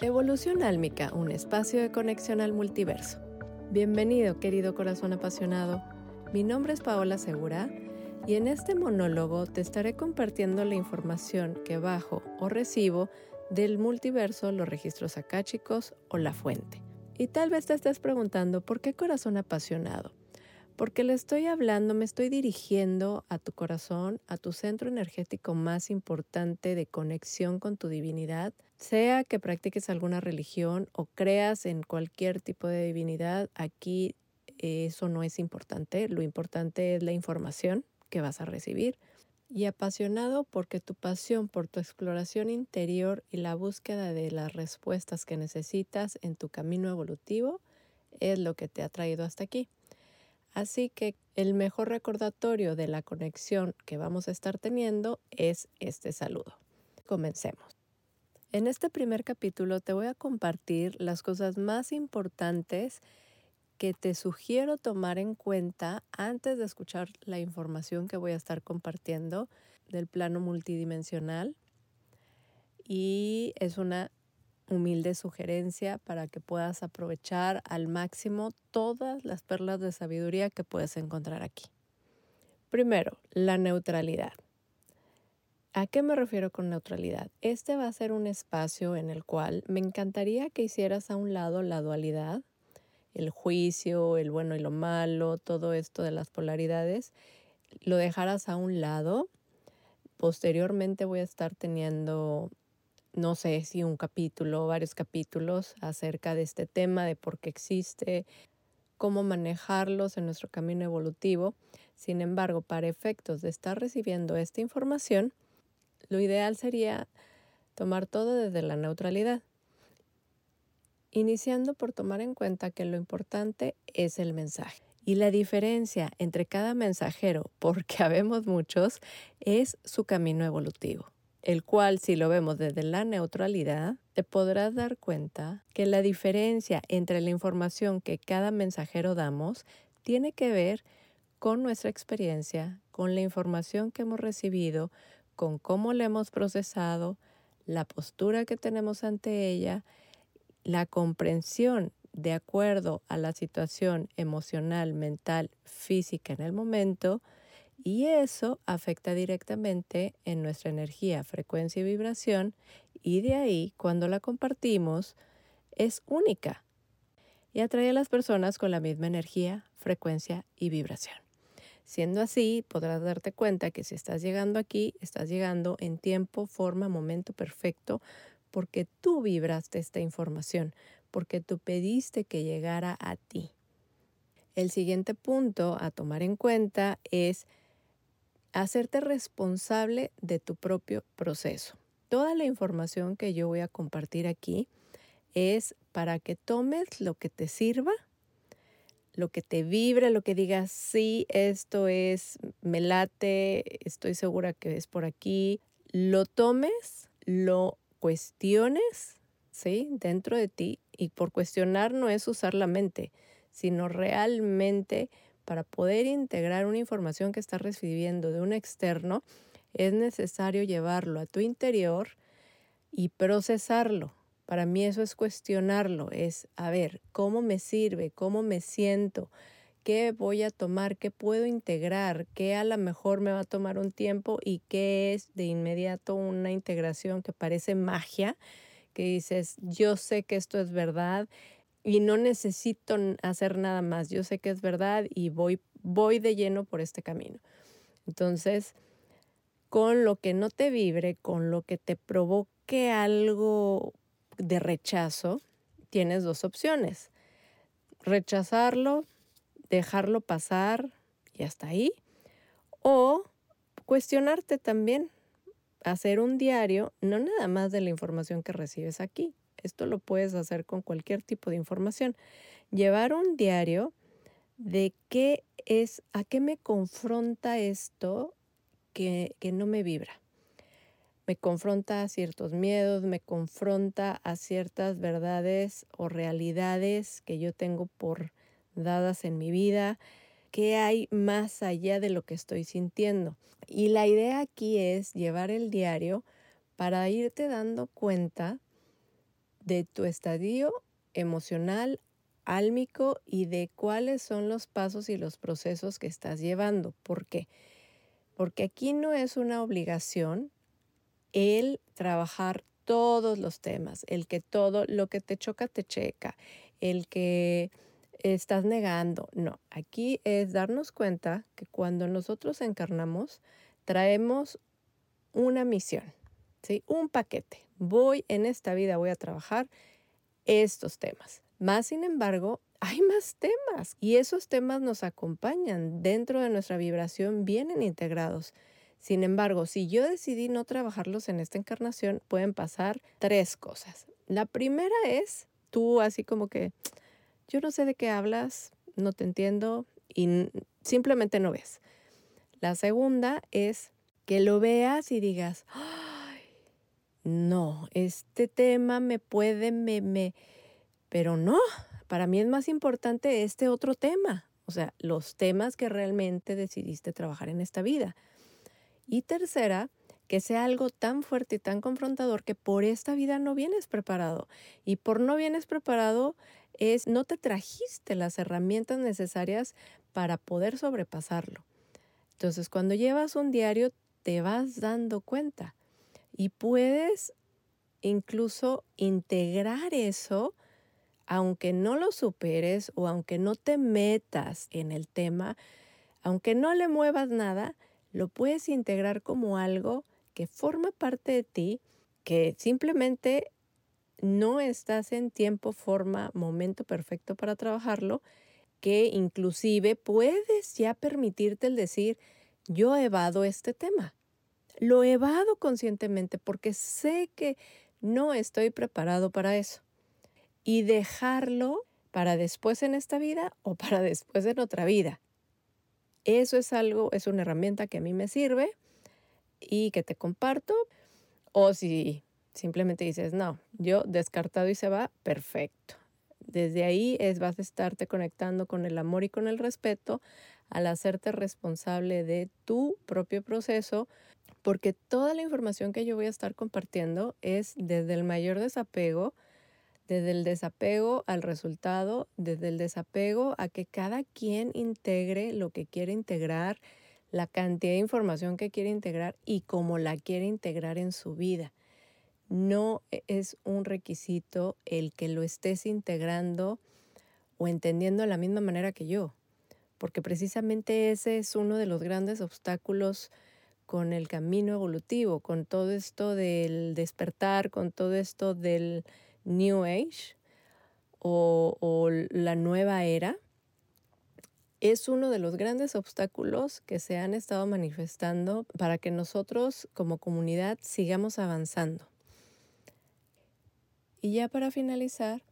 Evolución Álmica, un espacio de conexión al multiverso. Bienvenido, querido corazón apasionado. Mi nombre es Paola Segura y en este monólogo te estaré compartiendo la información que bajo o recibo del multiverso, los registros akáshicos o la fuente. Y tal vez te estés preguntando, ¿por qué corazón apasionado? Porque le estoy hablando, me estoy dirigiendo a tu corazón, a tu centro energético más importante de conexión con tu divinidad. Sea que practiques alguna religión o creas en cualquier tipo de divinidad, aquí eso no es importante. Lo importante es la información que vas a recibir. Y apasionado porque tu pasión por tu exploración interior y la búsqueda de las respuestas que necesitas en tu camino evolutivo es lo que te ha traído hasta aquí. Así que el mejor recordatorio de la conexión que vamos a estar teniendo es este saludo. Comencemos. En este primer capítulo te voy a compartir las cosas más importantes que te sugiero tomar en cuenta antes de escuchar la información que voy a estar compartiendo del plano multidimensional. Y es una humilde sugerencia para que puedas aprovechar al máximo todas las perlas de sabiduría que puedes encontrar aquí. Primero, la neutralidad. ¿A qué me refiero con neutralidad? Este va a ser un espacio en el cual me encantaría que hicieras a un lado la dualidad, el juicio, el bueno y lo malo, todo esto de las polaridades, lo dejaras a un lado. Posteriormente voy a estar teniendo, no sé si un capítulo o varios capítulos acerca de este tema, de por qué existe, cómo manejarlos en nuestro camino evolutivo. Sin embargo, para efectos de estar recibiendo esta información, lo ideal sería tomar todo desde la neutralidad, iniciando por tomar en cuenta que lo importante es el mensaje. Y la diferencia entre cada mensajero, porque habemos muchos, es su camino evolutivo, el cual, si lo vemos desde la neutralidad, te podrás dar cuenta que la diferencia entre la información que cada mensajero damos tiene que ver con nuestra experiencia, con la información que hemos recibido, con cómo la hemos procesado, la postura que tenemos ante ella, la comprensión de acuerdo a la situación emocional, mental, física en el momento, y eso afecta directamente en nuestra energía, frecuencia y vibración, y de ahí, cuando la compartimos, es única y atrae a las personas con la misma energía, frecuencia y vibración. Siendo así, podrás darte cuenta que si estás llegando aquí, estás llegando en tiempo, forma, momento perfecto, porque tú vibraste esta información, porque tú pediste que llegara a ti. El siguiente punto a tomar en cuenta es hacerte responsable de tu propio proceso. Toda la información que yo voy a compartir aquí es para que tomes lo que te sirva, lo que te vibra, lo que digas, sí, esto es, me late, estoy segura que es por aquí. Lo tomes, lo cuestiones, ¿sí? Dentro de ti. Y por cuestionar no es usar la mente, sino realmente para poder integrar una información que estás recibiendo de un externo, es necesario llevarlo a tu interior y procesarlo. Para mí eso es cuestionarlo, es a ver cómo me sirve, cómo me siento, qué voy a tomar, qué puedo integrar, qué a lo mejor me va a tomar un tiempo y qué es de inmediato una integración que parece magia, que dices yo sé que esto es verdad y no necesito hacer nada más, yo sé que es verdad y voy de lleno por este camino. Entonces, con lo que no te vibre, con lo que te provoque algo de rechazo, tienes dos opciones: rechazarlo, dejarlo pasar y hasta ahí, o cuestionarte también, hacer un diario, no nada más de la información que recibes aquí, esto lo puedes hacer con cualquier tipo de información, llevar un diario de qué es, a qué me confronta esto que no me vibra. Me confronta a ciertos miedos, me confronta a ciertas verdades o realidades que yo tengo por dadas en mi vida. ¿Qué hay más allá de lo que estoy sintiendo? Y la idea aquí es llevar el diario para irte dando cuenta de tu estadio emocional, álmico y de cuáles son los pasos y los procesos que estás llevando. ¿Por qué? Porque aquí no es una obligación el trabajar todos los temas, el que todo lo que te choca te checa, el que estás negando. No, aquí es darnos cuenta que cuando nosotros encarnamos traemos una misión, ¿sí? Un paquete. En esta vida voy a trabajar estos temas. Más sin embargo, hay más temas y esos temas nos acompañan dentro de nuestra vibración, vienen integrados. Sin embargo, si yo decidí no trabajarlos en esta encarnación, pueden pasar tres cosas. La primera es tú así como que yo no sé de qué hablas, no te entiendo y simplemente no ves. La segunda es que lo veas y digas, ay, no, este tema pero no, para mí es más importante este otro tema. O sea, los temas que realmente decidiste trabajar en esta vida. Y tercera, que sea algo tan fuerte y tan confrontador que por esta vida no vienes preparado. Y por no vienes preparado es no te trajiste las herramientas necesarias para poder sobrepasarlo. Entonces, cuando llevas un diario te vas dando cuenta y puedes incluso integrar eso, aunque no lo superes o aunque no te metas en el tema, aunque no le muevas nada, lo puedes integrar como algo que forma parte de ti, que simplemente no estás en tiempo, forma, momento perfecto para trabajarlo, que inclusive puedes ya permitirte el decir, yo evado este tema. Lo evado conscientemente porque sé que no estoy preparado para eso. Y dejarlo para después en esta vida o para después en otra vida. Eso es algo, es una herramienta que a mí me sirve y que te comparto. O si simplemente dices, no, yo descartado y se va, perfecto. Desde ahí vas a estarte conectando con el amor y con el respeto al hacerte responsable de tu propio proceso, porque toda la información que yo voy a estar compartiendo es desde el mayor desapego, desde el desapego al resultado, desde el desapego a que cada quien integre lo que quiere integrar, la cantidad de información que quiere integrar y cómo la quiere integrar en su vida. No es un requisito el que lo estés integrando o entendiendo de la misma manera que yo, porque precisamente ese es uno de los grandes obstáculos con el camino evolutivo, con todo esto del despertar, con todo esto del New Age o la nueva era, es uno de los grandes obstáculos que se han estado manifestando para que nosotros como comunidad sigamos avanzando. Y ya para finalizar,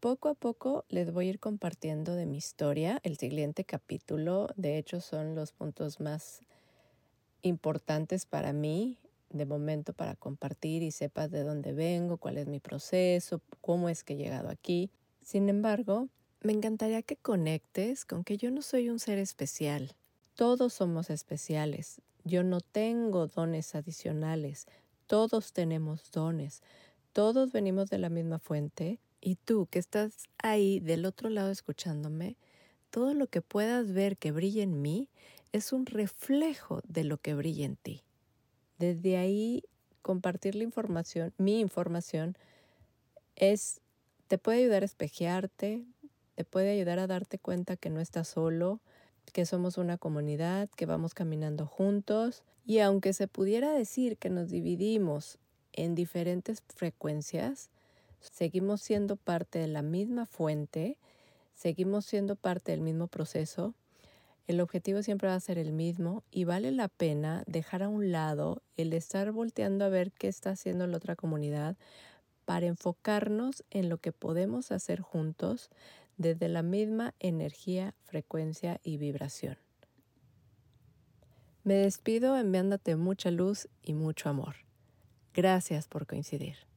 poco a poco les voy a ir compartiendo de mi historia. El siguiente capítulo, de hecho, son los puntos más importantes para mí de momento para compartir y sepas de dónde vengo, cuál es mi proceso, cómo es que he llegado aquí. Sin embargo, me encantaría que conectes con que yo no soy un ser especial. Todos somos especiales. Yo no tengo dones adicionales. Todos tenemos dones. Todos venimos de la misma fuente. Y tú que estás ahí del otro lado escuchándome, todo lo que puedas ver que brilla en mí es un reflejo de lo que brilla en ti. Desde ahí, compartir la información, mi información, te puede ayudar a espejearte, te puede ayudar a darte cuenta que no estás solo, que somos una comunidad, que vamos caminando juntos. Y aunque se pudiera decir que nos dividimos en diferentes frecuencias, seguimos siendo parte de la misma fuente, seguimos siendo parte del mismo proceso. El objetivo siempre va a ser el mismo y vale la pena dejar a un lado el estar volteando a ver qué está haciendo la otra comunidad para enfocarnos en lo que podemos hacer juntos desde la misma energía, frecuencia y vibración. Me despido enviándote mucha luz y mucho amor. Gracias por coincidir.